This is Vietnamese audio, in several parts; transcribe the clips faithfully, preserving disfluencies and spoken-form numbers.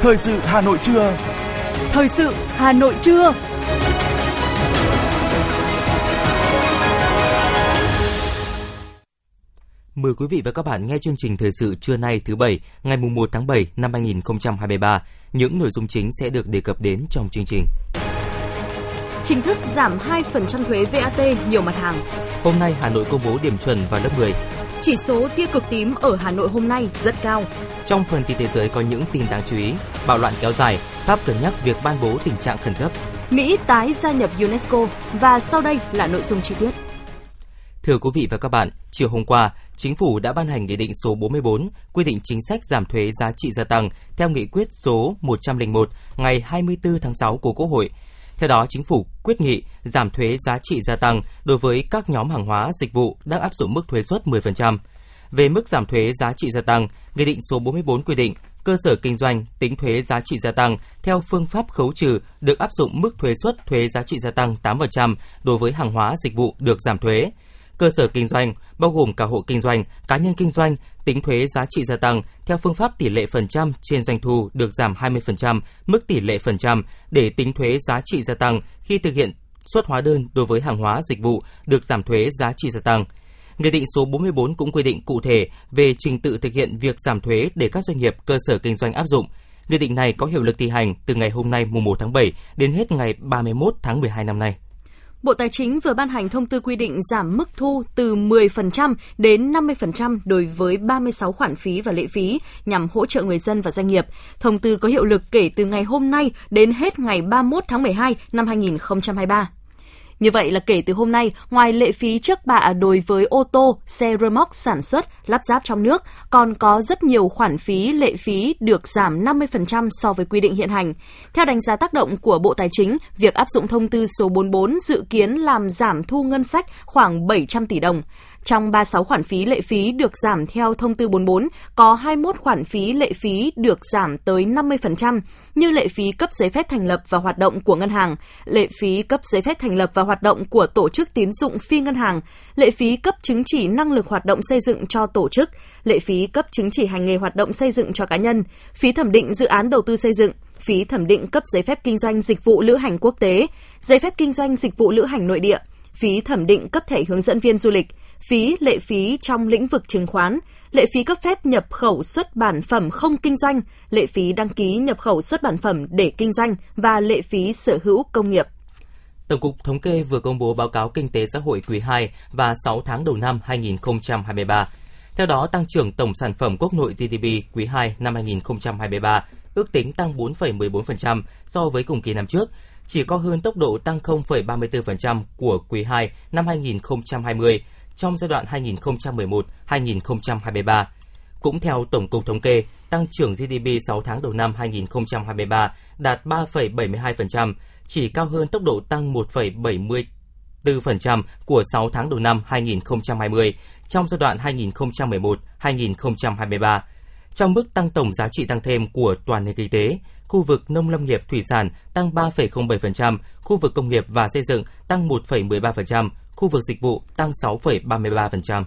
Thời sự Hà Nội trưa. Thời sự Hà Nội trưa. Mời quý vị và các bạn nghe chương trình thời sự trưa nay thứ Bảy, ngày mùng một tháng bảy năm hai nghìn không trăm hai mươi ba. Những nội dung chính sẽ được đề cập đến trong chương trình. Chính thức giảm hai phần trăm thuế vê a tê nhiều mặt hàng. Hôm nay Hà Nội công bố điểm chuẩn vào lớp mười. Chỉ số tia cực tím ở Hà Nội hôm nay rất cao. Trong phần tin thế giới có những tin đáng chú ý. Bạo loạn kéo dài, Pháp cân nhắc việc ban bố tình trạng khẩn cấp. Mỹ tái gia nhập UNESCO và sau đây là nội dung chi tiết. Thưa quý vị và các bạn, chiều hôm qua, Chính phủ đã ban hành Nghị định số bốn mươi bốn quy định chính sách giảm thuế giá trị gia tăng theo Nghị quyết số một trăm lẻ một ngày hai mươi tư tháng sáu của Quốc hội. Theo đó, Chính phủ quyết nghị giảm thuế giá trị gia tăng đối với các nhóm hàng hóa, dịch vụ đang áp dụng mức thuế suất mười phần trăm. Về mức giảm thuế giá trị gia tăng, Nghị định số bốn mươi bốn quy định cơ sở kinh doanh tính thuế giá trị gia tăng theo phương pháp khấu trừ được áp dụng mức thuế suất thuế giá trị gia tăng tám phần trăm đối với hàng hóa, dịch vụ được giảm thuế. Cơ sở kinh doanh, bao gồm cả hộ kinh doanh, cá nhân kinh doanh, tính thuế giá trị gia tăng theo phương pháp tỷ lệ phần trăm trên doanh thu được giảm hai mươi phần trăm mức tỷ lệ phần trăm để tính thuế giá trị gia tăng khi thực hiện xuất hóa đơn đối với hàng hóa dịch vụ được giảm thuế giá trị gia tăng. Nghị định số bốn mươi bốn cũng quy định cụ thể về trình tự thực hiện việc giảm thuế để các doanh nghiệp cơ sở kinh doanh áp dụng. Nghị định này có hiệu lực thi hành từ ngày hôm nay mùng một tháng bảy đến hết ngày ba mươi mốt tháng mười hai năm nay. Bộ Tài chính vừa ban hành thông tư quy định giảm mức thu từ mười phần trăm đến năm mươi phần trăm đối với ba mươi sáu khoản phí và lệ phí nhằm hỗ trợ người dân và doanh nghiệp. Thông tư có hiệu lực kể từ ngày hôm nay đến hết ngày ba mươi mốt tháng mười hai năm hai nghìn không trăm hai mươi ba. Như vậy là kể từ hôm nay, ngoài lệ phí trước bạ đối với ô tô, xe rơ móc sản xuất, lắp ráp trong nước, còn có rất nhiều khoản phí, lệ phí được giảm năm mươi phần trăm so với quy định hiện hành. Theo đánh giá tác động của Bộ Tài chính, việc áp dụng thông tư số bốn mươi bốn dự kiến làm giảm thu ngân sách khoảng bảy trăm tỷ đồng. Trong ba mươi sáu khoản phí lệ phí được giảm theo thông tư bốn mươi bốn, có hai mươi mốt khoản phí lệ phí được giảm tới năm mươi phần trăm, như lệ phí cấp giấy phép thành lập và hoạt động của ngân hàng, lệ phí cấp giấy phép thành lập và hoạt động của tổ chức tín dụng phi ngân hàng, lệ phí cấp chứng chỉ năng lực hoạt động xây dựng cho tổ chức, lệ phí cấp chứng chỉ hành nghề hoạt động xây dựng cho cá nhân, phí thẩm định dự án đầu tư xây dựng, phí thẩm định cấp giấy phép kinh doanh dịch vụ lữ hành quốc tế, giấy phép kinh doanh dịch vụ lữ hành nội địa, phí thẩm định cấp thẻ hướng dẫn viên du lịch, phí lệ phí trong lĩnh vực chứng khoán, lệ phí cấp phép nhập khẩu xuất bản phẩm không kinh doanh, lệ phí đăng ký nhập khẩu xuất bản phẩm để kinh doanh và lệ phí sở hữu công nghiệp. Tổng cục thống kê vừa công bố báo cáo kinh tế xã hội quý hai và sáu tháng đầu năm hai nghìn không trăm hai mươi ba. Theo đó, tăng trưởng tổng sản phẩm quốc nội giê đê pê quý hai năm hai nghìn không trăm hai mươi ba ước tính tăng bốn phẩy mười bốn phần trăm so với cùng kỳ năm trước, chỉ có hơn tốc độ tăng không phẩy ba mươi tư phần trăm của quý hai năm hai nghìn không trăm hai mươi trong giai đoạn hai nghìn không trăm mười một đến hai nghìn không trăm hai mươi ba. Cũng theo Tổng cục thống kê, tăng trưởng giê đê pê sáu tháng đầu năm hai nghìn không trăm hai mươi ba đạt ba phẩy bảy mươi hai phần trăm, chỉ cao hơn tốc độ tăng một phẩy bảy mươi tư phần trăm của sáu tháng đầu năm hai nghìn không trăm hai mươi trong giai đoạn hai nghìn không trăm mười một đến hai nghìn không trăm hai mươi ba. Trong mức tăng tổng giá trị tăng thêm của toàn nền kinh tế, khu vực nông lâm nghiệp thủy sản tăng ba phẩy không bảy phần trăm, khu vực công nghiệp và xây dựng tăng một phẩy mười ba phần trăm, khu vực dịch vụ tăng sáu phẩy ba mươi ba phần trăm.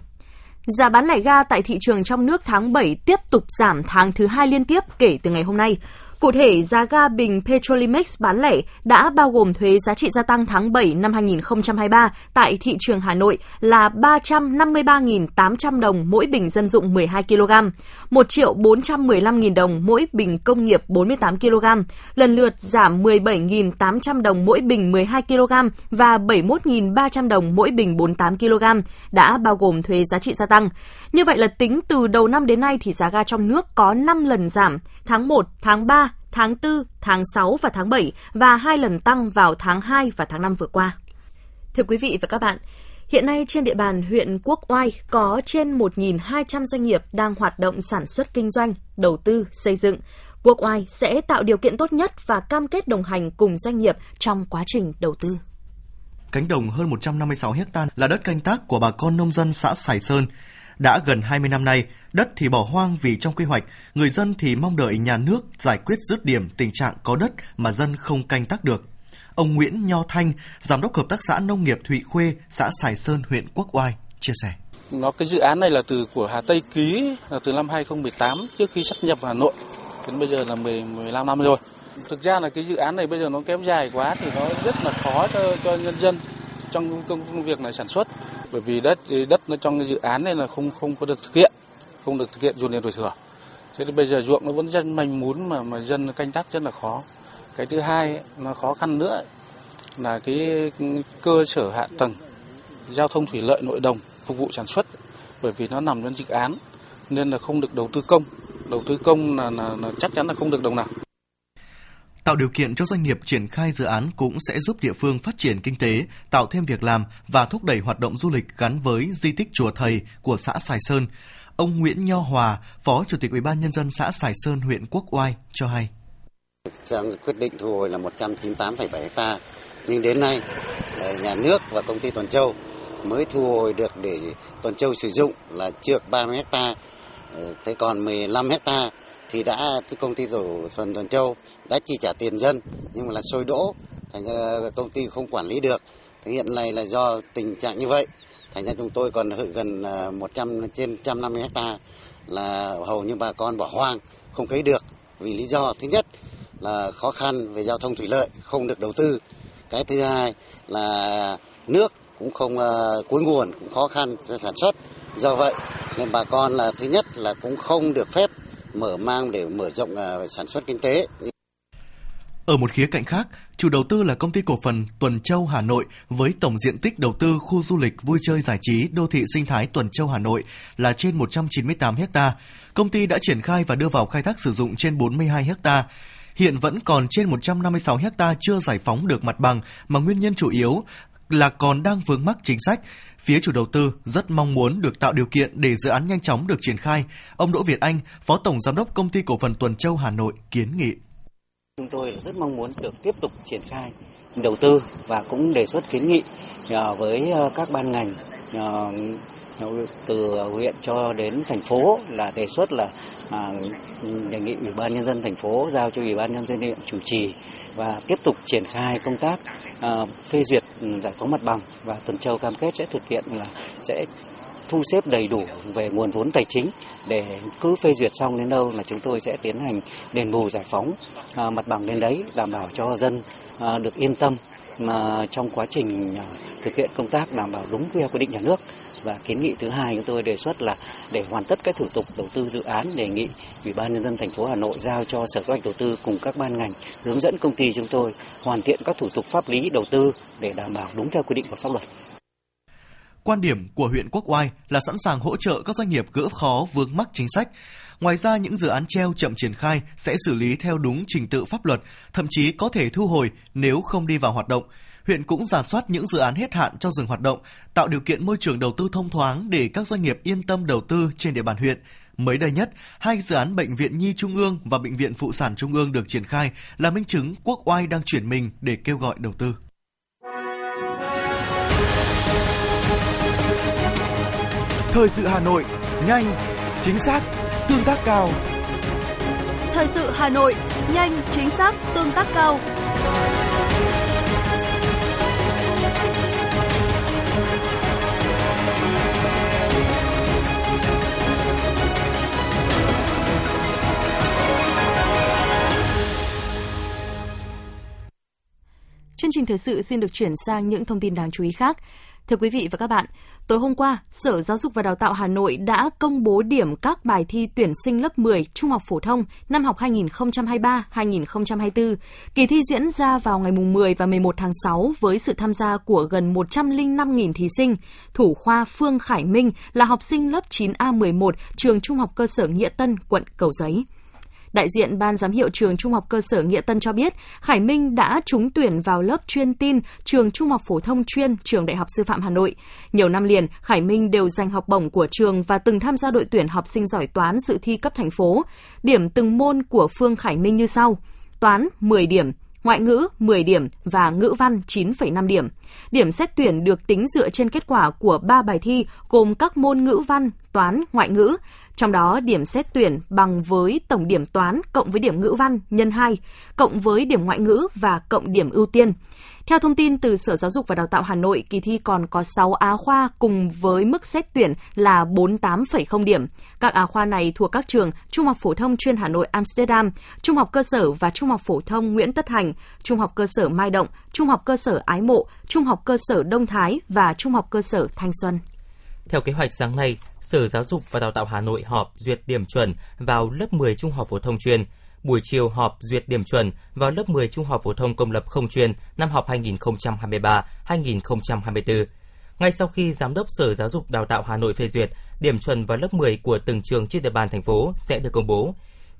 Giá bán lẻ ga tại thị trường trong nước tháng bảy tiếp tục giảm tháng thứ hai liên tiếp kể từ ngày hôm nay. Cụ thể, giá ga bình Petrolimex bán lẻ đã bao gồm thuế giá trị gia tăng tháng bảy năm hai nghìn không trăm hai mươi ba tại thị trường Hà Nội là ba trăm năm mươi ba nghìn tám trăm đồng mỗi bình dân dụng mười hai ki lô gam, một triệu bốn trăm mười lăm nghìn đồng mỗi bình công nghiệp bốn mươi tám ki lô gam, lần lượt giảm mười bảy nghìn tám trăm đồng mỗi bình mười hai ki lô gam và bảy mươi mốt nghìn ba trăm đồng mỗi bình bốn mươi tám ki lô gam đã bao gồm thuế giá trị gia tăng. Như vậy là tính từ đầu năm đến nay thì giá ga trong nước có năm lần giảm, tháng một, tháng ba, tháng tư, tháng sáu và tháng bảy và hai lần tăng vào tháng hai và tháng năm vừa qua. Thưa quý vị và các bạn, hiện nay trên địa bàn huyện Quốc Oai có trên một nghìn hai trăm doanh nghiệp đang hoạt động sản xuất kinh doanh, đầu tư, xây dựng. Quốc Oai sẽ tạo điều kiện tốt nhất và cam kết đồng hành cùng doanh nghiệp trong quá trình đầu tư. Cánh đồng hơn một trăm năm mươi sáu héc ta là đất canh tác của bà con nông dân xã Sài Sơn. Đã gần hai mươi năm nay, đất thì bỏ hoang vì trong quy hoạch, người dân thì mong đợi nhà nước giải quyết dứt điểm tình trạng có đất mà dân không canh tác được. Ông Nguyễn Nho Thanh, Giám đốc Hợp tác xã Nông nghiệp Thụy Khuê, xã Sài Sơn, huyện Quốc Oai, chia sẻ. Nó cái dự án này là từ của Hà Tây ký từ năm hai nghìn không trăm mười tám trước khi sáp nhập Hà Nội. đến bây giờ là mười lăm năm rồi. Thực ra là cái dự án này bây giờ nó kéo dài quá thì nó rất là khó cho, cho nhân dân trong công việc này sản xuất, bởi vì đất đất nó trong cái dự án này là không không có được thực hiện, không được thực hiện dồn điền đổi thửa. Thế nên bây giờ ruộng nó vẫn dân manh mún mà mà dân canh tác rất là khó. Cái thứ hai nó khó khăn nữa là cái cơ sở hạ tầng giao thông thủy lợi nội đồng phục vụ sản xuất, bởi vì nó nằm trong dự án nên là không được đầu tư công. Đầu tư công là, là, là chắc chắn là không được đồng nào. Tạo điều kiện cho doanh nghiệp triển khai dự án cũng sẽ giúp địa phương phát triển kinh tế, tạo thêm việc làm và thúc đẩy hoạt động du lịch gắn với di tích chùa Thầy của xã Sài Sơn. Ông Nguyễn Nho Hòa, Phó Chủ tịch Ủy ban Nhân dân xã Sài Sơn, huyện Quốc Oai cho hay. Theo quyết định thu hồi là một trăm chín mươi tám phẩy bảy ha, nhưng đến nay nhà nước và công ty Tuần Châu mới thu hồi được để Tuần Châu sử dụng là chưa ba mươi ha, thế còn mười lăm ha thì đã công ty tổ phần Tuần Châu đã chi trả tiền dân nhưng mà là sôi đỗ, thành ra công ty không quản lý được. Thế hiện nay là do tình trạng như vậy, thành ra chúng tôi còn gần một trăm trên một trăm năm mươi ha là hầu như bà con bỏ hoang không cấy được vì lý do thứ nhất là khó khăn về giao thông thủy lợi không được đầu tư, cái thứ hai là nước cũng không cuối nguồn cũng khó khăn cho sản xuất, do vậy nên bà con là thứ nhất là cũng không được phép mở mang để mở rộng sản xuất kinh tế. Ở một khía cạnh khác, chủ đầu tư là công ty cổ phần Tuần Châu Hà Nội với tổng diện tích đầu tư khu du lịch vui chơi giải trí đô thị sinh thái Tuần Châu Hà Nội là trên một trăm chín mươi tám ha. Công ty đã triển khai và đưa vào khai thác sử dụng trên bốn mươi hai ha. Hiện vẫn còn trên một trăm năm mươi sáu ha chưa giải phóng được mặt bằng mà nguyên nhân chủ yếu là còn đang vướng mắc chính sách. Phía chủ đầu tư rất mong muốn được tạo điều kiện để dự án nhanh chóng được triển khai. Ông Đỗ Việt Anh, Phó Tổng Giám đốc Công ty Cổ phần Tuần Châu Hà Nội kiến nghị. Chúng tôi rất mong muốn được tiếp tục triển khai đầu tư và cũng đề xuất kiến nghị với các ban ngành từ huyện cho đến thành phố là đề xuất là đề nghị Ủy ban Nhân dân thành phố giao cho Ủy ban Nhân dân huyện chủ trì và tiếp tục triển khai công tác phê duyệt giải phóng mặt bằng, và Tuần Châu cam kết sẽ thực hiện là sẽ thu xếp đầy đủ về nguồn vốn tài chính để cứ phê duyệt xong đến đâu là chúng tôi sẽ tiến hành đền bù giải phóng à, mặt bằng đến đấy, đảm bảo cho dân à, được yên tâm mà trong quá trình à, thực hiện công tác đảm bảo đúng theo quy định nhà nước. Và kiến nghị thứ hai chúng tôi đề xuất là để hoàn tất các thủ tục đầu tư dự án, đề nghị Ủy ban Nhân dân thành phố Hà Nội giao cho Sở Kế hoạch Đầu tư cùng các ban ngành hướng dẫn công ty chúng tôi hoàn thiện các thủ tục pháp lý đầu tư để đảm bảo đúng theo quy định của pháp luật. Quan điểm của huyện Quốc Oai là sẵn sàng hỗ trợ các doanh nghiệp gỡ khó vướng mắc chính sách. Ngoài ra, những dự án treo chậm triển khai sẽ xử lý theo đúng trình tự pháp luật, thậm chí có thể thu hồi nếu không đi vào hoạt động. Huyện cũng rà soát những dự án hết hạn cho dừng hoạt động, tạo điều kiện môi trường đầu tư thông thoáng để các doanh nghiệp yên tâm đầu tư trên địa bàn huyện. Mới đây nhất, hai dự án Bệnh viện Nhi Trung ương và Bệnh viện Phụ sản Trung ương được triển khai là minh chứng Quốc Oai đang chuyển mình để kêu gọi đầu tư. Thời sự Hà Nội, nhanh, chính xác, tương tác cao. Thời sự Hà Nội, nhanh, chính xác, tương tác cao. Chương trình thời sự xin được chuyển sang những thông tin đáng chú ý khác. Thưa quý vị và các bạn, tối hôm qua, Sở Giáo dục và Đào tạo Hà Nội đã công bố điểm các bài thi tuyển sinh lớp mười trung học phổ thông năm học hai nghìn không trăm hai mươi ba hai nghìn không trăm hai mươi bốn. Kỳ thi diễn ra vào ngày mười và mười một tháng sáu với sự tham gia của gần một trăm lẻ năm nghìn thí sinh. Thủ khoa Phương Khải Minh là học sinh lớp chín A mười một, trường Trung học cơ sở Nghĩa Tân, quận Cầu Giấy. Đại diện Ban giám hiệu trường Trung học cơ sở Nghĩa Tân cho biết, Khải Minh đã trúng tuyển vào lớp chuyên tin trường Trung học phổ thông chuyên trường Đại học Sư phạm Hà Nội. Nhiều năm liền, Khải Minh đều giành học bổng của trường và từng tham gia đội tuyển học sinh giỏi toán dự thi cấp thành phố. Điểm từng môn của Phương Khải Minh như sau: toán mười điểm, ngoại ngữ mười điểm và ngữ văn chín phẩy năm điểm. Điểm xét tuyển được tính dựa trên kết quả của ba bài thi gồm các môn ngữ văn, toán, ngoại ngữ. Trong đó, điểm xét tuyển bằng với tổng điểm toán cộng với điểm ngữ văn nhân hai, cộng với điểm ngoại ngữ và cộng điểm ưu tiên. Theo thông tin từ Sở Giáo dục và Đào tạo Hà Nội, kỳ thi còn có sáu á khoa cùng với mức xét tuyển là bốn mươi tám phẩy không điểm. Các á khoa này thuộc các trường Trung học phổ thông chuyên Hà Nội Amsterdam, Trung học cơ sở và Trung học phổ thông Nguyễn Tất Thành, Trung học cơ sở Mai Động, Trung học cơ sở Ái Mộ, Trung học cơ sở Đông Thái và Trung học cơ sở Thanh Xuân. Theo kế hoạch sáng nay, Sở Giáo dục và Đào tạo Hà Nội họp duyệt điểm chuẩn vào lớp mười trung học phổ thông chuyên. Buổi chiều họp duyệt điểm chuẩn vào lớp mười trung học phổ thông công lập không chuyên năm học hai nghìn không trăm hai mươi ba hai nghìn không trăm hai mươi tư. Ngay sau khi Giám đốc Sở Giáo dục Đào tạo Hà Nội phê duyệt, điểm chuẩn vào lớp mười của từng trường trên địa bàn thành phố sẽ được công bố.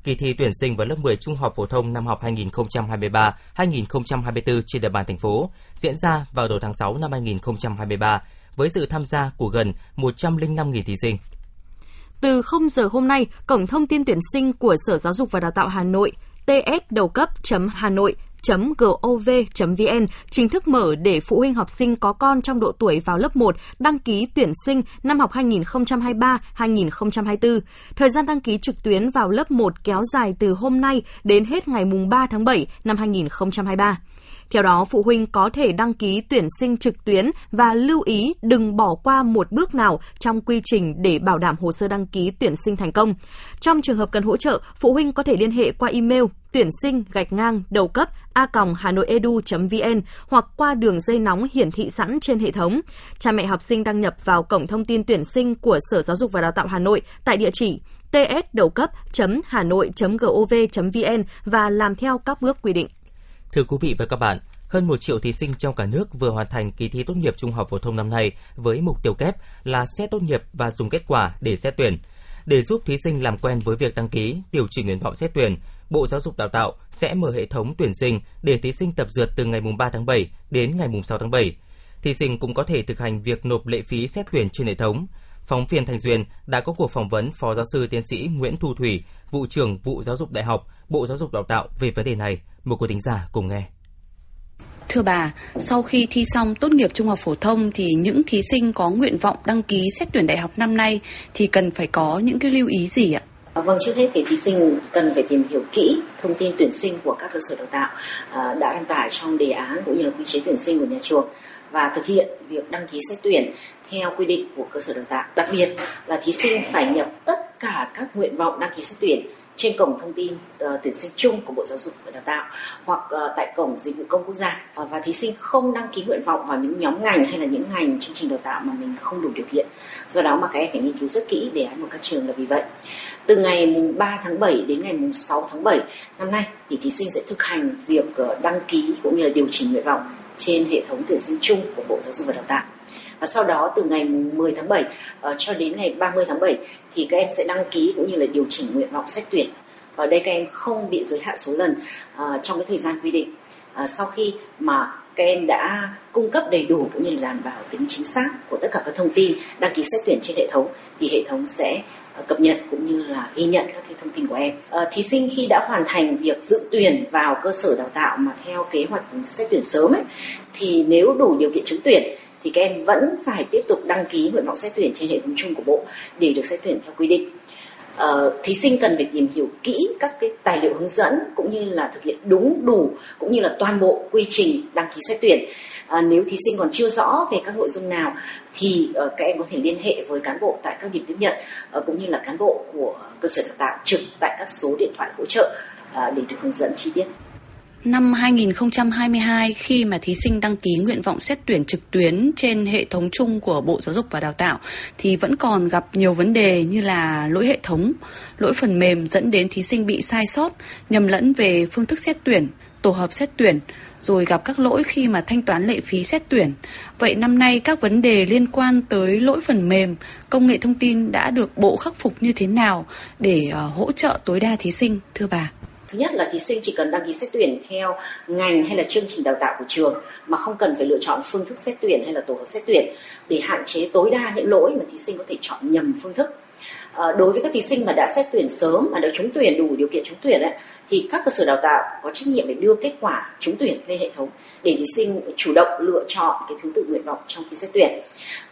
Kỳ thi tuyển sinh vào lớp mười trung học phổ thông năm học hai nghìn không trăm hai mươi ba hai nghìn không trăm hai mươi tư trên địa bàn thành phố diễn ra vào đầu tháng sáu năm hai nghìn không trăm hai mươi ba với sự tham gia của gần một trăm lẻ năm nghìn thí sinh. Từ không giờ hôm nay, cổng thông tin tuyển sinh của Sở Giáo dục và Đào tạo Hà Nội t s đầu cấp chấm hà nội chấm gov chấm vn chính thức mở để phụ huynh học sinh có con trong độ tuổi vào lớp một đăng ký tuyển sinh năm học hai nghìn không trăm hai mươi ba hai nghìn không trăm hai mươi tư. Thời gian đăng ký trực tuyến vào lớp một kéo dài từ hôm nay đến hết ngày ba tháng bảy năm hai nghìn không trăm hai mươi ba. Theo đó, phụ huynh có thể đăng ký tuyển sinh trực tuyến và lưu ý đừng bỏ qua một bước nào trong quy trình để bảo đảm hồ sơ đăng ký tuyển sinh thành công. Trong trường hợp cần hỗ trợ, phụ huynh có thể liên hệ qua email tuyển sinh gạch ngang đầu cấp a còng hanoiedu chấm vn hoặc qua đường dây nóng hiển thị sẵn trên hệ thống. Cha mẹ học sinh đăng nhập vào cổng thông tin tuyển sinh của Sở Giáo dục và Đào tạo Hà Nội tại địa chỉ t s đầu cấp chấm hà nội chấm gov chấm vn và làm theo các bước quy định. Thưa quý vị và các bạn, hơn một triệu thí sinh trong cả nước vừa hoàn thành kỳ thi tốt nghiệp trung học phổ thông năm nay với mục tiêu kép là xét tốt nghiệp và dùng kết quả để xét tuyển. Để giúp thí sinh làm quen với việc đăng ký, điều chỉnh nguyện vọng xét tuyển, Bộ Giáo dục Đào tạo sẽ mở hệ thống tuyển sinh để thí sinh tập dượt từ ngày ba tháng bảy đến ngày sáu tháng bảy. Thí sinh cũng có thể thực hành việc nộp lệ phí xét tuyển trên hệ thống. Phóng viên Thành Duyên đã có cuộc phỏng vấn Phó Giáo sư Tiến sĩ Nguyễn Thu Thủy, Vụ trưởng Vụ Giáo dục Đại học, Bộ Giáo dục Đào tạo về vấn đề này. Một cô thính giả cùng nghe. Thưa bà, sau khi thi xong tốt nghiệp trung học phổ thông thì những thí sinh có nguyện vọng đăng ký xét tuyển đại học năm nay thì cần phải có những cái lưu ý gì ạ? Vâng, trước hết thì thí sinh cần phải tìm hiểu kỹ thông tin tuyển sinh của các cơ sở đào tạo đã đăng tải trong đề án cũng như là quy chế tuyển sinh của nhà trường và thực hiện việc đăng ký xét tuyển theo quy định của cơ sở đào tạo. Đặc biệt là thí sinh phải nhập tất cả các nguyện vọng đăng ký xét tuyển trên cổng thông tin uh, tuyển sinh chung của Bộ Giáo dục và Đào tạo hoặc uh, tại cổng dịch vụ công quốc gia, uh, và thí sinh không đăng ký nguyện vọng vào những nhóm ngành hay là những ngành chương trình đào tạo mà mình không đủ điều kiện. Do đó mà các em phải nghiên cứu rất kỹ đề án của các trường là vì vậy. Từ ngày mùng ba tháng bảy đến ngày mùng sáu tháng bảy năm nay thì thí sinh sẽ thực hành việc uh, đăng ký cũng như là điều chỉnh nguyện vọng trên hệ thống tuyển sinh chung của Bộ Giáo dục và Đào tạo. Và sau đó từ ngày mười tháng bảy uh, cho đến ngày ba mươi tháng bảy thì các em sẽ đăng ký cũng như là điều chỉnh nguyện vọng xét tuyển. Ở đây các em không bị giới hạn số lần uh, trong cái thời gian quy định. Uh, sau khi mà các em đã cung cấp đầy đủ cũng như là đảm bảo tính chính xác của tất cả các thông tin đăng ký xét tuyển trên hệ thống thì hệ thống sẽ uh, cập nhật cũng như là ghi nhận các cái thông tin của em. Uh, thí sinh khi đã hoàn thành việc dự tuyển vào cơ sở đào tạo mà theo kế hoạch xét tuyển sớm ấy, thì nếu đủ điều kiện trúng tuyển thì các em vẫn phải tiếp tục đăng ký nguyện vọng xét tuyển trên hệ thống chung của Bộ để được xét tuyển theo quy định. Ờ, thí sinh cần phải tìm hiểu kỹ các cái tài liệu hướng dẫn cũng như là thực hiện đúng đủ cũng như là toàn bộ quy trình đăng ký xét tuyển. À, nếu thí sinh còn chưa rõ về các nội dung nào thì uh, các em có thể liên hệ với cán bộ tại các điểm tiếp nhận uh, cũng như là cán bộ của cơ sở đào tạo trực tại các số điện thoại hỗ trợ uh, để được hướng dẫn chi tiết. Năm hai nghìn không trăm hai mươi hai, khi mà thí sinh đăng ký nguyện vọng xét tuyển trực tuyến trên hệ thống chung của Bộ Giáo dục và Đào tạo thì vẫn còn gặp nhiều vấn đề như là lỗi hệ thống, lỗi phần mềm dẫn đến thí sinh bị sai sót, nhầm lẫn về phương thức xét tuyển, tổ hợp xét tuyển, rồi gặp các lỗi khi mà thanh toán lệ phí xét tuyển. Vậy năm nay các vấn đề liên quan tới lỗi phần mềm, công nghệ thông tin đã được Bộ khắc phục như thế nào để hỗ trợ tối đa thí sinh, thưa bà? Thứ nhất là thí sinh chỉ cần đăng ký xét tuyển theo ngành hay là chương trình đào tạo của trường mà không cần phải lựa chọn phương thức xét tuyển hay là tổ hợp xét tuyển để hạn chế tối đa những lỗi mà thí sinh có thể chọn nhầm phương thức. À, đối với các thí sinh mà đã xét tuyển sớm mà đã trúng tuyển đủ điều kiện trúng tuyển ấy, thì các cơ sở đào tạo có trách nhiệm để đưa kết quả trúng tuyển lên hệ thống để thí sinh chủ động lựa chọn cái thứ tự nguyện vọng trong khi xét tuyển.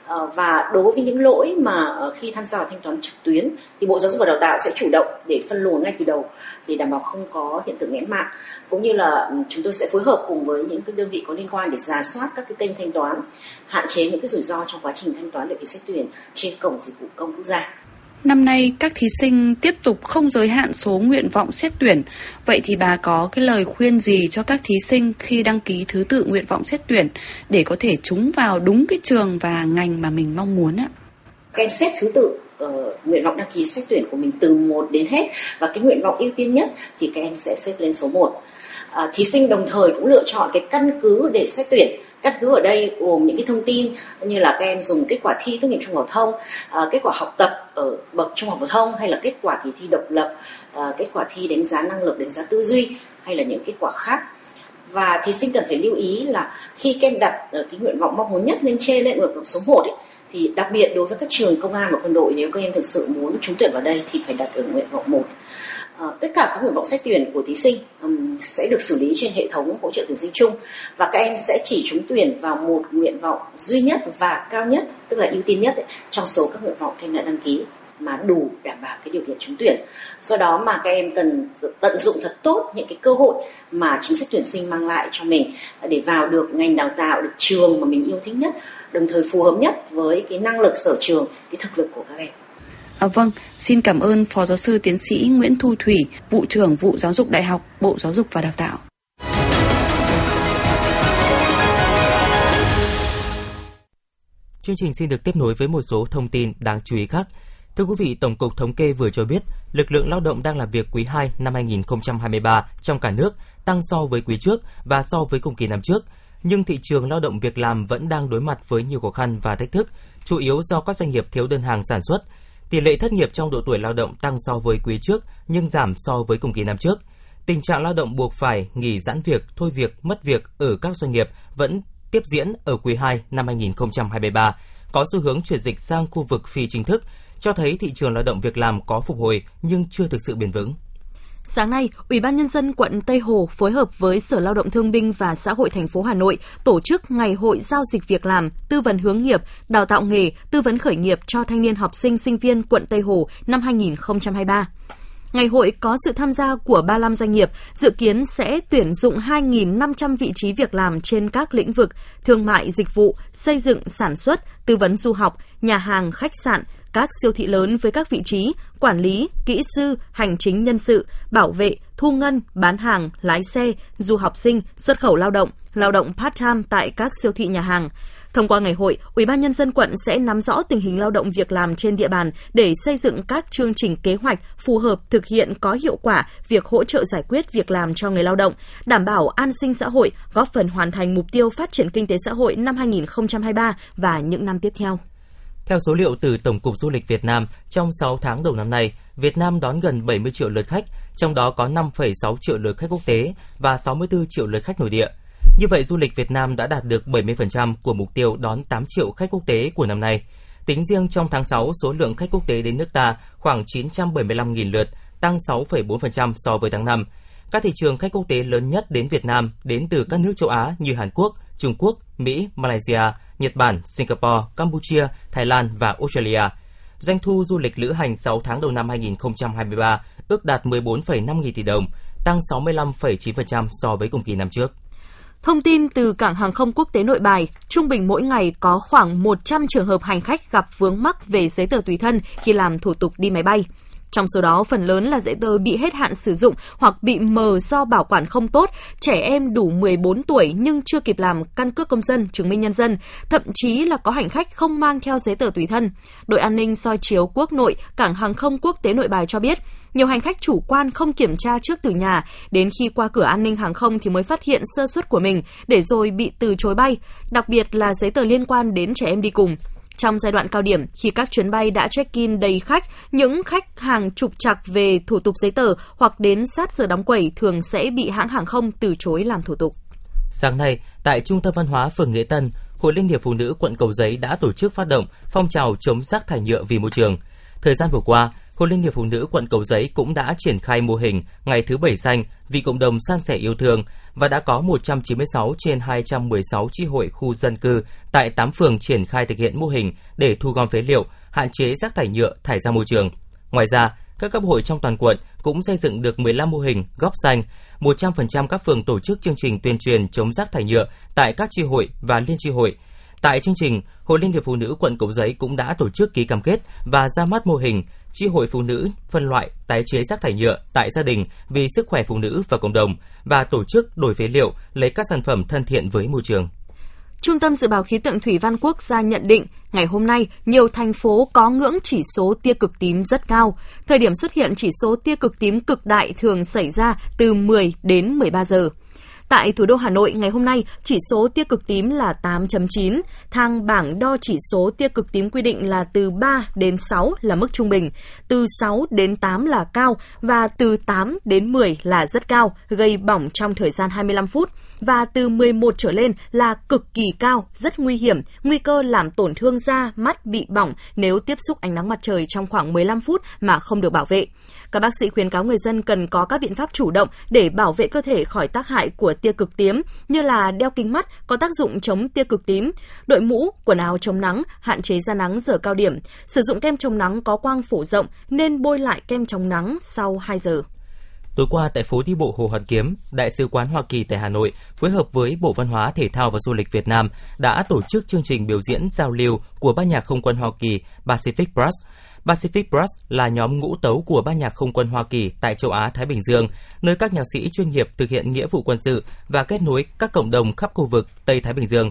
À, và đối với những lỗi mà khi tham gia vào thanh toán trực tuyến thì Bộ Giáo dục và Đào tạo sẽ chủ động để phân luồng ngay từ đầu để đảm bảo không có hiện tượng nghẽn mạng, cũng như là chúng tôi sẽ phối hợp cùng với những cái đơn vị có liên quan để rà soát các cái kênh thanh toán, hạn chế những cái rủi ro trong quá trình thanh toán để xét tuyển trên cổng dịch vụ công quốc gia. Năm nay, các thí sinh tiếp tục không giới hạn số nguyện vọng xét tuyển. Vậy thì bà có cái lời khuyên gì cho các thí sinh khi đăng ký thứ tự nguyện vọng xét tuyển để có thể trúng vào đúng cái trường và ngành mà mình mong muốn ạ? Các em xét thứ tự uh, nguyện vọng đăng ký xét tuyển của mình từ một đến hết, và cái nguyện vọng ưu tiên nhất thì các em sẽ xếp lên số một. Uh, thí sinh đồng thời cũng lựa chọn cái căn cứ để xét tuyển. Căn cứ ở đây gồm những cái thông tin như là các em dùng kết quả thi tốt nghiệp trung học phổ thông, à, kết quả học tập ở bậc trung học phổ thông, hay là kết quả kỳ thi độc lập, à, kết quả thi đánh giá năng lực, đánh giá tư duy, hay là những kết quả khác. Và thí sinh cần phải lưu ý là khi các em đặt cái nguyện vọng mong muốn nhất lên trên, lên nguyện vọng số một ấy, thì đặc biệt đối với các trường công an và quân đội, nếu các em thực sự muốn trúng tuyển vào đây thì phải đặt ở nguyện vọng một. À, tất cả các nguyện vọng xét tuyển của thí sinh um, sẽ được xử lý trên hệ thống hỗ trợ tuyển sinh chung, và các em sẽ chỉ trúng tuyển vào một nguyện vọng duy nhất và cao nhất, tức là ưu tiên nhất ấy, trong số các nguyện vọng các em đã đăng ký mà đủ đảm bảo cái điều kiện trúng tuyển. Do đó mà các em cần tận dụng thật tốt những cái cơ hội mà chính sách tuyển sinh mang lại cho mình để vào được ngành đào tạo, được trường mà mình yêu thích nhất, đồng thời phù hợp nhất với cái năng lực sở trường, cái thực lực của các em. À, vâng, xin cảm ơn Phó Giáo sư Tiến sĩ Nguyễn Thu Thủy, Vụ trưởng Vụ Giáo dục Đại học, Bộ Giáo dục và Đào tạo. Chương trình xin được tiếp nối với một số thông tin đáng chú ý khác. Thưa quý vị, Tổng cục Thống kê vừa cho biết, lực lượng lao động đang làm việc quý hai năm hai không hai ba trong cả nước tăng so với quý trước và so với cùng kỳ năm trước. Nhưng thị trường lao động việc làm vẫn đang đối mặt với nhiều khó khăn và thách thức, chủ yếu do các doanh nghiệp thiếu đơn hàng sản xuất. Tỷ lệ thất nghiệp trong độ tuổi lao động tăng so với quý trước nhưng giảm so với cùng kỳ năm trước. Tình trạng lao động buộc phải nghỉ giãn việc, thôi việc, mất việc ở các doanh nghiệp vẫn tiếp diễn ở quý hai năm hai không hai ba, có xu hướng chuyển dịch sang khu vực phi chính thức, cho thấy thị trường lao động việc làm có phục hồi nhưng chưa thực sự bền vững. Sáng nay, Ủy ban Nhân dân quận Tây Hồ phối hợp với Sở Lao động Thương binh và Xã hội thành phố Hà Nội tổ chức Ngày hội giao dịch việc làm, tư vấn hướng nghiệp, đào tạo nghề, tư vấn khởi nghiệp cho thanh niên học sinh sinh viên quận Tây Hồ năm hai không hai ba. Ngày hội có sự tham gia của ba mươi lăm doanh nghiệp, dự kiến sẽ tuyển dụng hai nghìn năm trăm vị trí việc làm trên các lĩnh vực thương mại, dịch vụ, xây dựng, sản xuất, tư vấn du học, nhà hàng, khách sạn, các siêu thị lớn với các vị trí quản lý, kỹ sư, hành chính nhân sự, bảo vệ, thu ngân, bán hàng, lái xe, du học sinh, xuất khẩu lao động, lao động part-time tại các siêu thị, nhà hàng. Thông qua ngày hội, Ủy ban Nhân dân quận sẽ nắm rõ tình hình lao động việc làm trên địa bàn để xây dựng các chương trình kế hoạch phù hợp thực hiện có hiệu quả việc hỗ trợ giải quyết việc làm cho người lao động, đảm bảo an sinh xã hội, góp phần hoàn thành mục tiêu phát triển kinh tế xã hội năm hai không hai ba và những năm tiếp theo. Theo số liệu từ Tổng cục Du lịch Việt Nam, trong sáu tháng đầu năm nay, Việt Nam đón gần bảy mươi triệu lượt khách, trong đó có năm phẩy sáu triệu lượt khách quốc tế và sáu mươi tư triệu lượt khách nội địa. Như vậy, du lịch Việt Nam đã đạt được bảy mươi phần trăm của mục tiêu đón tám triệu khách quốc tế của năm nay. Tính riêng trong tháng sáu, số lượng khách quốc tế đến nước ta khoảng chín trăm bảy mươi lăm nghìn lượt, tăng sáu phẩy bốn phần trăm so với tháng năm. Các thị trường khách quốc tế lớn nhất đến Việt Nam đến từ các nước châu Á như Hàn Quốc, Trung Quốc, Mỹ, Malaysia, Nhật Bản, Singapore, Campuchia, Thái Lan và Australia. Doanh thu du lịch lữ hành sáu tháng đầu năm hai không hai ba ước đạt mười bốn phẩy năm nghìn tỷ đồng, tăng sáu mươi lăm phẩy chín phần trăm so với cùng kỳ năm trước. Thông tin từ Cảng hàng không quốc tế Nội Bài, trung bình mỗi ngày có khoảng một trăm trường hợp hành khách gặp vướng mắc về giấy tờ tùy thân khi làm thủ tục đi máy bay. Trong số đó, phần lớn là giấy tờ bị hết hạn sử dụng hoặc bị mờ do bảo quản không tốt, trẻ em đủ mười bốn tuổi nhưng chưa kịp làm căn cước công dân, chứng minh nhân dân, thậm chí là có hành khách không mang theo giấy tờ tùy thân. Đội an ninh soi chiếu quốc nội, Cảng hàng không quốc tế Nội Bài cho biết, nhiều hành khách chủ quan không kiểm tra trước từ nhà, đến khi qua cửa an ninh hàng không thì mới phát hiện sơ suất của mình, để rồi bị từ chối bay, đặc biệt là giấy tờ liên quan đến trẻ em đi cùng. Trong giai đoạn cao điểm, khi các chuyến bay đã check-in đầy khách, những khách hàng trục trặc về thủ tục giấy tờ hoặc đến sát giờ đóng quầy thường sẽ bị hãng hàng không từ chối làm thủ tục. Sáng nay, tại Trung tâm Văn hóa phường Nghĩa Tân, Hội Liên hiệp Phụ nữ quận Cầu Giấy đã tổ chức phát động phong trào chống rác thải nhựa vì môi trường. Thời gian vừa qua, Hội Liên hiệp Phụ nữ quận Cầu Giấy cũng đã triển khai mô hình Ngày thứ Bảy Xanh vì cộng đồng san sẻ yêu thương và đã có một trăm chín mươi sáu trên hai trăm mười sáu chi hội khu dân cư tại tám phường triển khai thực hiện mô hình để thu gom phế liệu, hạn chế rác thải nhựa thải ra môi trường. Ngoài ra, các cấp hội trong toàn quận cũng xây dựng được mười lăm mô hình góp xanh. một trăm phần trăm các phường tổ chức chương trình tuyên truyền chống rác thải nhựa tại các chi hội và liên chi hội. Tại chương trình, Hội Liên hiệp Phụ nữ quận Cầu Giấy cũng đã tổ chức ký cam kết và ra mắt mô hình chi hội phụ nữ phân loại tái chế rác thải nhựa tại gia đình vì sức khỏe phụ nữ và cộng đồng và tổ chức đổi phế liệu lấy các sản phẩm thân thiện với môi trường. Trung tâm Dự báo Khí tượng Thủy văn Quốc gia nhận định, ngày hôm nay, nhiều thành phố có ngưỡng chỉ số tia cực tím rất cao. Thời điểm xuất hiện chỉ số tia cực tím cực đại thường xảy ra từ mười đến mười ba giờ. Tại thủ đô Hà Nội, ngày hôm nay, chỉ số tia cực tím là tám chấm chín. Thang bảng đo chỉ số tia cực tím quy định là từ ba đến sáu là mức trung bình, từ sáu đến tám là cao và từ tám đến mười là rất cao, gây bỏng trong thời gian hai mươi lăm phút. Và từ mười một trở lên là cực kỳ cao, rất nguy hiểm, nguy cơ làm tổn thương da, mắt bị bỏng nếu tiếp xúc ánh nắng mặt trời trong khoảng mười lăm phút mà không được bảo vệ. Các bác sĩ khuyến cáo người dân cần có các biện pháp chủ động để bảo vệ cơ thể khỏi tác hại của tia cực tím, như là đeo kính mắt có tác dụng chống tia cực tím, đội mũ, quần áo chống nắng, hạn chế ra nắng giờ cao điểm, sử dụng kem chống nắng có quang phổ rộng nên bôi lại kem chống nắng sau hai giờ. Tối qua tại phố đi bộ Hồ Hoàn Kiếm, Đại sứ quán Hoa Kỳ tại Hà Nội phối hợp với Bộ Văn hóa, Thể thao và Du lịch Việt Nam đã tổ chức chương trình biểu diễn giao lưu của ban nhạc không quân Hoa Kỳ Pacific Brass. Pacific Brass là nhóm ngũ tấu của ban nhạc không quân Hoa Kỳ tại châu Á Thái Bình Dương, nơi các nhạc sĩ chuyên nghiệp thực hiện nghĩa vụ quân sự và kết nối các cộng đồng khắp khu vực Tây Thái Bình Dương.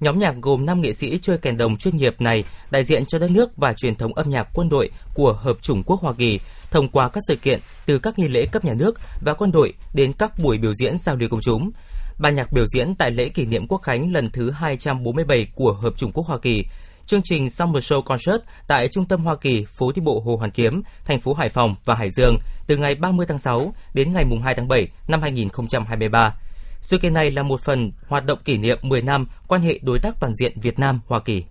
Nhóm nhạc gồm năm nghệ sĩ chơi kèn đồng chuyên nghiệp này đại diện cho đất nước và truyền thống âm nhạc quân đội của Hợp chủng quốc Hoa Kỳ thông qua các sự kiện từ các nghi lễ cấp nhà nước và quân đội đến các buổi biểu diễn giao lưu công chúng. Ban nhạc biểu diễn tại lễ kỷ niệm quốc khánh lần thứ hai trăm bốn mươi bảy của Hợp chủng quốc Hoa Kỳ, chương trình Summer Show Concert tại Trung tâm Hoa Kỳ, phố đi bộ Hồ Hoàn Kiếm, thành phố Hải Phòng và Hải Dương từ ngày ba mươi tháng sáu đến ngày hai tháng bảy năm hai nghìn không trăm hai mươi ba. Sự kiện này là một phần hoạt động kỷ niệm mười năm quan hệ đối tác toàn diện Việt Nam-Hoa Kỳ.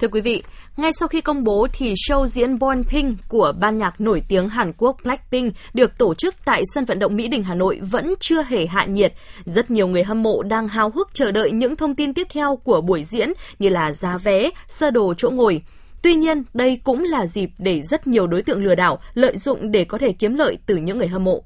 Thưa quý vị, ngay sau khi công bố thì show diễn Blackpink của ban nhạc nổi tiếng Hàn Quốc Blackpink được tổ chức tại sân vận động Mỹ Đình Hà Nội vẫn chưa hề hạ nhiệt. Rất nhiều người hâm mộ đang háo hức chờ đợi những thông tin tiếp theo của buổi diễn như là giá vé, sơ đồ chỗ ngồi. Tuy nhiên, đây cũng là dịp để rất nhiều đối tượng lừa đảo lợi dụng để có thể kiếm lợi từ những người hâm mộ.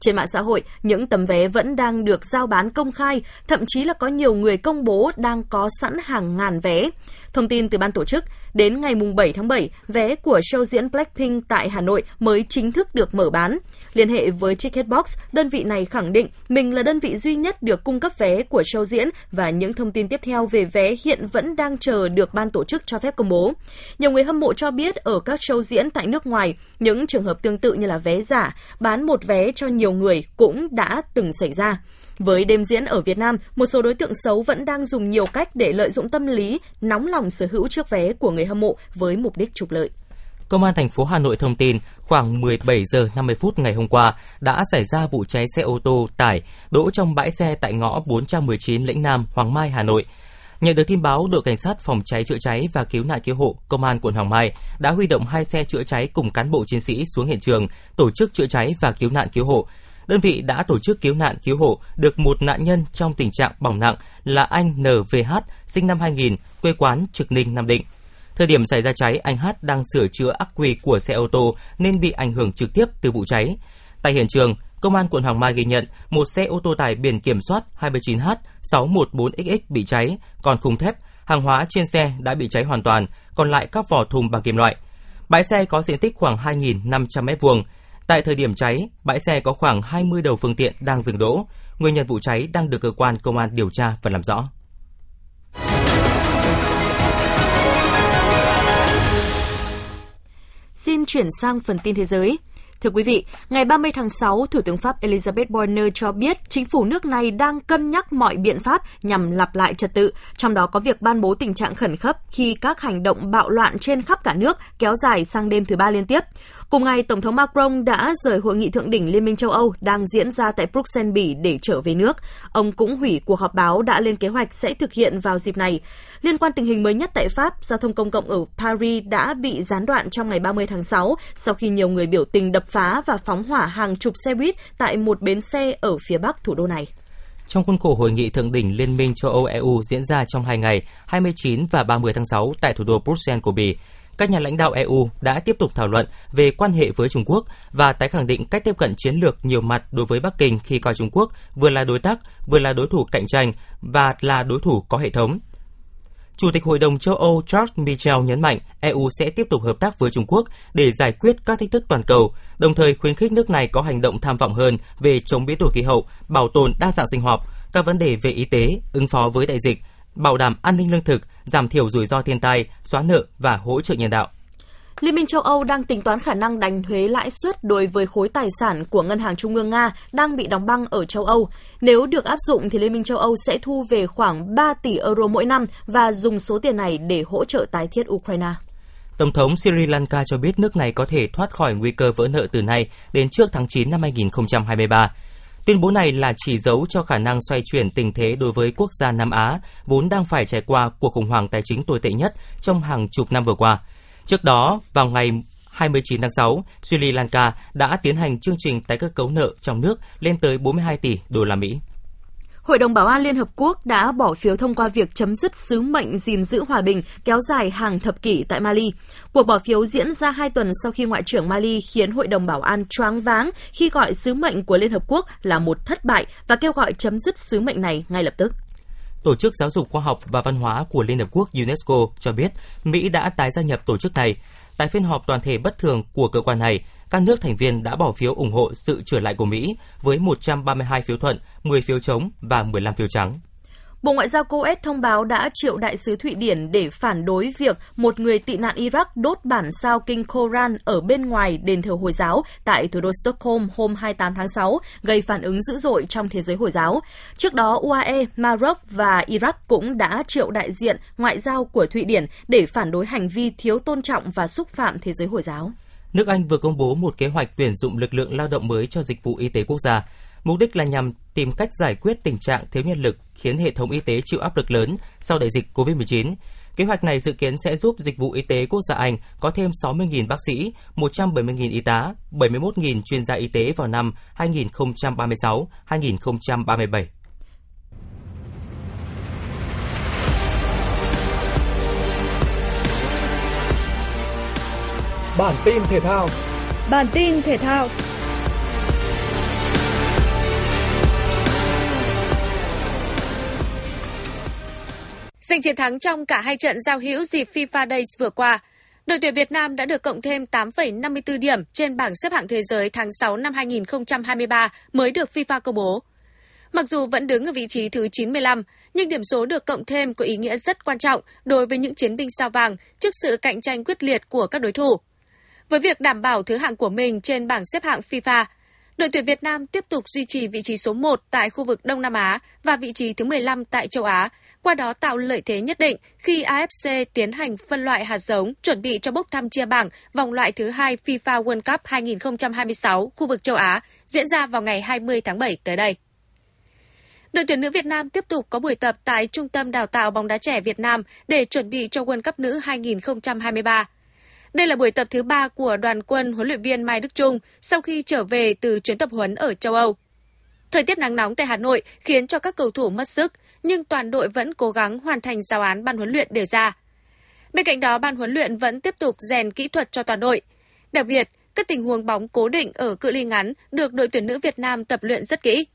Trên mạng xã hội, những tấm vé vẫn đang được giao bán công khai, thậm chí là có nhiều người công bố đang có sẵn hàng ngàn vé. Thông tin từ ban tổ chức, đến ngày bảy tháng bảy, vé của show diễn Blackpink tại Hà Nội mới chính thức được mở bán. Liên hệ với Ticketbox, đơn vị này khẳng định mình là đơn vị duy nhất được cung cấp vé của show diễn và những thông tin tiếp theo về vé hiện vẫn đang chờ được ban tổ chức cho phép công bố. Nhiều người hâm mộ cho biết ở các show diễn tại nước ngoài, những trường hợp tương tự như là vé giả, bán một vé cho nhiều người cũng đã từng xảy ra. Với đêm diễn ở Việt Nam, một số đối tượng xấu vẫn đang dùng nhiều cách để lợi dụng tâm lý, nóng lòng sở hữu chiếc vé của người hâm mộ với mục đích trục lợi. Công an thành phố Hà Nội thông tin khoảng mười bảy giờ năm mươi phút ngày hôm qua đã xảy ra vụ cháy xe ô tô tải đỗ trong bãi xe tại ngõ bốn trăm mười chín Lĩnh Nam, Hoàng Mai, Hà Nội. Nhận được tin báo, đội cảnh sát phòng cháy chữa cháy và cứu nạn cứu hộ Công an quận Hoàng Mai đã huy động hai xe chữa cháy cùng cán bộ chiến sĩ xuống hiện trường tổ chức chữa cháy và cứu nạn cứu hộ. Đơn vị đã tổ chức cứu nạn cứu hộ được một nạn nhân trong tình trạng bỏng nặng là anh en vê hát, sinh năm hai nghìn, quê quán Trực Ninh, Nam Định. Thời điểm xảy ra cháy, anh H đang sửa chữa ắc quy của xe ô tô nên bị ảnh hưởng trực tiếp từ vụ cháy. Tại hiện trường, Công an quận Hoàng Mai ghi nhận một xe ô tô tải biển kiểm soát hai chín H sáu một bốn X X bị cháy, còn khung thép, hàng hóa trên xe đã bị cháy hoàn toàn, còn lại các vỏ thùng bằng kim loại. Bãi xe có diện tích khoảng hai nghìn năm trăm mét vuông. Tại thời điểm cháy, bãi xe có khoảng hai mươi đầu phương tiện đang dừng đỗ. Nguyên nhân vụ cháy đang được cơ quan công an điều tra và làm rõ. Xin chuyển sang phần tin thế giới. Thưa quý vị, ngày ba mươi tháng sáu, Thủ tướng Pháp Elizabeth Borne cho biết chính phủ nước này đang cân nhắc mọi biện pháp nhằm lặp lại trật tự, trong đó có việc ban bố tình trạng khẩn cấp khi các hành động bạo loạn trên khắp cả nước kéo dài sang đêm thứ ba liên tiếp. Cùng ngày, Tổng thống Macron đã rời hội nghị thượng đỉnh Liên minh châu Âu đang diễn ra tại Bruxelles, Bỉ để trở về nước. Ông cũng hủy cuộc họp báo đã lên kế hoạch sẽ thực hiện vào dịp này. Liên quan tình hình mới nhất tại Pháp, giao thông công cộng ở Paris đã bị gián đoạn trong ngày ba mươi tháng sáu sau khi nhiều người biểu tình đập phá và phóng hỏa hàng chục xe buýt tại một bến xe ở phía bắc thủ đô này. Trong khuôn khổ hội nghị thượng đỉnh Liên minh châu Âu e u diễn ra trong hai ngày, hai mươi chín và ba mươi tháng sáu tại thủ đô Bruxelles của Bỉ, các nhà lãnh đạo e u đã tiếp tục thảo luận về quan hệ với Trung Quốc và tái khẳng định cách tiếp cận chiến lược nhiều mặt đối với Bắc Kinh khi coi Trung Quốc vừa là đối tác, vừa là đối thủ cạnh tranh và là đối thủ có hệ thống. Chủ tịch Hội đồng châu Âu Charles Michel nhấn mạnh e u sẽ tiếp tục hợp tác với Trung Quốc để giải quyết các thách thức toàn cầu, đồng thời khuyến khích nước này có hành động tham vọng hơn về chống biến đổi khí hậu, bảo tồn đa dạng sinh học, các vấn đề về y tế, ứng phó với đại dịch, bảo đảm an ninh lương thực, giảm thiểu rủi ro thiên tai, xóa nợ và hỗ trợ nhân đạo. Liên minh châu Âu đang tính toán khả năng đánh thuế lãi suất đối với khối tài sản của Ngân hàng Trung ương Nga đang bị đóng băng ở châu Âu. Nếu được áp dụng thì Liên minh châu Âu sẽ thu về khoảng ba tỷ euro mỗi năm và dùng số tiền này để hỗ trợ tái thiết Ukraine. Tổng thống Sri Lanka cho biết nước này có thể thoát khỏi nguy cơ vỡ nợ từ nay đến trước tháng chín năm hai nghìn không trăm hai mươi ba. Tuyên bố này là chỉ dấu cho khả năng xoay chuyển tình thế đối với quốc gia Nam Á, vốn đang phải trải qua cuộc khủng hoảng tài chính tồi tệ nhất trong hàng chục năm vừa qua. Trước đó, vào ngày hai mươi chín tháng sáu, Sri Lanka đã tiến hành chương trình tái cơ cấu nợ trong nước lên tới bốn mươi hai tỷ đô la Mỹ. Hội đồng Bảo an Liên Hợp Quốc đã bỏ phiếu thông qua việc chấm dứt sứ mệnh gìn giữ hòa bình kéo dài hàng thập kỷ tại Mali. Cuộc bỏ phiếu diễn ra hai tuần sau khi Ngoại trưởng Mali khiến Hội đồng Bảo an choáng váng khi gọi sứ mệnh của Liên Hợp Quốc là một thất bại và kêu gọi chấm dứt sứ mệnh này ngay lập tức. Tổ chức Giáo dục Khoa học và Văn hóa của Liên Hợp Quốc UNESCO cho biết Mỹ đã tái gia nhập tổ chức này. Tại phiên họp toàn thể bất thường của cơ quan này, các nước thành viên đã bỏ phiếu ủng hộ sự trở lại của Mỹ với một trăm ba mươi hai phiếu thuận, mười phiếu chống và mười lăm phiếu trắng. Bộ Ngoại giao Coes thông báo đã triệu đại sứ Thụy Điển để phản đối việc một người tị nạn Iraq đốt bản sao kinh Koran ở bên ngoài đền thờ Hồi giáo tại thủ đô Stockholm hôm hai mươi tám tháng sáu, gây phản ứng dữ dội trong thế giới Hồi giáo. Trước đó, u a e, Maroc và Iraq cũng đã triệu đại diện ngoại giao của Thụy Điển để phản đối hành vi thiếu tôn trọng và xúc phạm thế giới Hồi giáo. Nước Anh vừa công bố một kế hoạch tuyển dụng lực lượng lao động mới cho dịch vụ y tế quốc gia. Mục đích là nhằm tìm cách giải quyết tình trạng thiếu nhân lực khiến hệ thống y tế chịu áp lực lớn sau đại dịch cô vít mười chín. Kế hoạch này dự kiến sẽ giúp dịch vụ y tế quốc gia Anh có thêm sáu mươi nghìn bác sĩ, một trăm bảy mươi nghìn y tá, bảy mươi mốt nghìn chuyên gia y tế vào năm hai nghìn không trăm ba mươi sáu đến hai nghìn không trăm ba mươi bảy. Bản tin thể thao. Bản tin thể thao. Giành chiến thắng trong cả hai trận giao hữu dịp FIFA Days vừa qua, đội tuyển Việt Nam đã được cộng thêm tám phẩy năm mươi tư điểm trên bảng xếp hạng thế giới tháng sáu năm hai nghìn không trăm hai mươi ba mới được FIFA công bố. Mặc dù vẫn đứng ở vị trí thứ chín mươi lăm, nhưng điểm số được cộng thêm có ý nghĩa rất quan trọng đối với những chiến binh sao vàng trước sự cạnh tranh quyết liệt của các đối thủ. Với việc đảm bảo thứ hạng của mình trên bảng xếp hạng FIFA, đội tuyển Việt Nam tiếp tục duy trì vị trí số một tại khu vực Đông Nam Á và vị trí thứ mười lăm tại châu Á, qua đó tạo lợi thế nhất định khi a ép xê tiến hành phân loại hạt giống chuẩn bị cho bốc thăm chia bảng vòng loại thứ hai FIFA World Cup hai nghìn không trăm hai mươi sáu khu vực châu Á diễn ra vào ngày hai mươi tháng bảy tới đây. Đội tuyển nữ Việt Nam tiếp tục có buổi tập tại Trung tâm Đào tạo bóng đá trẻ Việt Nam để chuẩn bị cho World Cup nữ hai nghìn không trăm hai mươi ba. Đây là buổi tập thứ ba của đoàn quân huấn luyện viên Mai Đức Chung sau khi trở về từ chuyến tập huấn ở châu Âu. Thời tiết nắng nóng tại Hà Nội khiến cho các cầu thủ mất sức, nhưng toàn đội vẫn cố gắng hoàn thành giáo án ban huấn luyện đề ra. Bên cạnh đó, ban huấn luyện vẫn tiếp tục rèn kỹ thuật cho toàn đội. Đặc biệt, các tình huống bóng cố định ở cự ly ngắn được đội tuyển nữ Việt Nam tập luyện rất kỹ.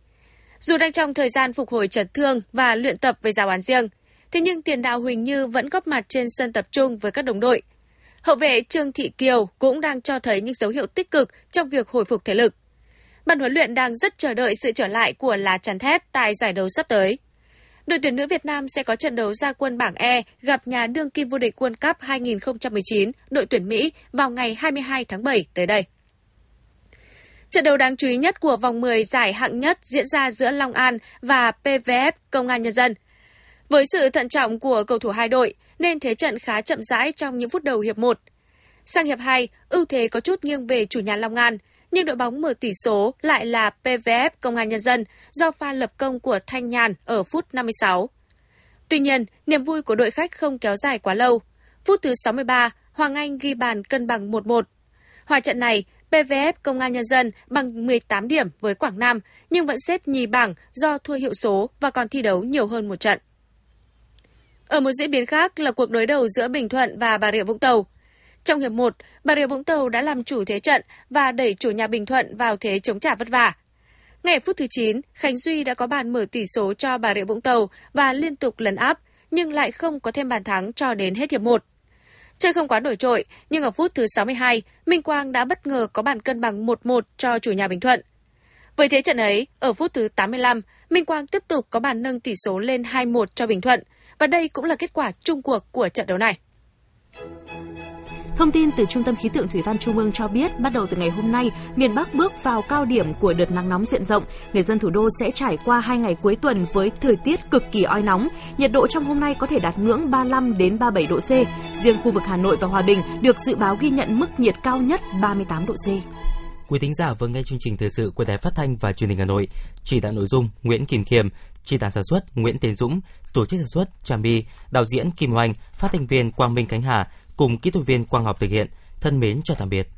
Dù đang trong thời gian phục hồi chấn thương và luyện tập với giáo án riêng, thế nhưng tiền đạo Huỳnh Như vẫn góp mặt trên sân tập trung với các đồng đội. Hậu vệ Trương Thị Kiều cũng đang cho thấy những dấu hiệu tích cực trong việc hồi phục thể lực. Ban huấn luyện đang rất chờ đợi sự trở lại của lá chắn thép tại giải đấu sắp tới. Đội tuyển nữ Việt Nam sẽ có trận đấu ra quân bảng E gặp nhà đương kim vô địch World Cup hai nghìn không trăm mười chín, đội tuyển Mỹ vào ngày hai mươi hai tháng bảy tới đây. Trận đấu đáng chú ý nhất của vòng mười giải hạng nhất diễn ra giữa Long An và pê vê ép Công an Nhân dân. Với sự thận trọng của cầu thủ hai đội nên thế trận khá chậm rãi trong những phút đầu hiệp một. Sang hiệp hai, ưu thế có chút nghiêng về chủ nhà Long An, nhưng đội bóng mở tỷ số lại là pê vê ép Công an Nhân dân do pha lập công của Thanh Nhàn ở phút năm mươi sáu. Tuy nhiên, niềm vui của đội khách không kéo dài quá lâu. Phút thứ sáu mươi ba, Hoàng Anh ghi bàn cân bằng một một. Hòa trận này, pê vê ép Công an Nhân dân bằng mười tám điểm với Quảng Nam nhưng vẫn xếp nhì bảng do thua hiệu số và còn thi đấu nhiều hơn một trận. Ở một diễn biến khác là cuộc đối đầu giữa Bình Thuận và Bà Rịa Vũng Tàu. Trong hiệp một, Bà Rịa Vũng Tàu đã làm chủ thế trận và đẩy chủ nhà Bình Thuận vào thế chống trả vất vả. Ngay ở phút thứ chín, Khánh Duy đã có bàn mở tỷ số cho Bà Rịa Vũng Tàu và liên tục lấn áp nhưng lại không có thêm bàn thắng cho đến hết hiệp một. Chơi không quá nổi trội, nhưng ở phút thứ sáu mươi hai, Minh Quang đã bất ngờ có bàn cân bằng một một cho chủ nhà Bình Thuận. Với thế trận ấy, ở phút thứ tám mươi lăm, Minh Quang tiếp tục có bàn nâng tỷ số lên hai một cho Bình Thuận và đây cũng là kết quả chung cuộc của trận đấu này. Thông tin từ Trung tâm Khí tượng Thủy văn Trung ương cho biết, bắt đầu từ ngày hôm nay, miền Bắc bước vào cao điểm của đợt nắng nóng diện rộng. Người dân thủ đô sẽ trải qua hai ngày cuối tuần với thời tiết cực kỳ oi nóng. Nhiệt độ trong hôm nay có thể đạt ngưỡng ba mươi lăm đến ba mươi bảy độ C. Riêng khu vực Hà Nội và Hòa Bình được dự báo ghi nhận mức nhiệt cao nhất ba mươi tám độ C. Quý thính giả vừa nghe chương trình thời sự của Đài Phát thanh và Truyền hình Hà Nội, chỉ đạo nội dung Nguyễn Kim Khiêm, chỉ đạo sản xuất Nguyễn Tiến Dũng, tổ chức sản xuất Trà My, đạo diễn Kim Hoành, phát thanh viên Quang Minh Khánh Hà cùng kỹ thuật viên Quang Học thực hiện. Thân mến chào tạm biệt.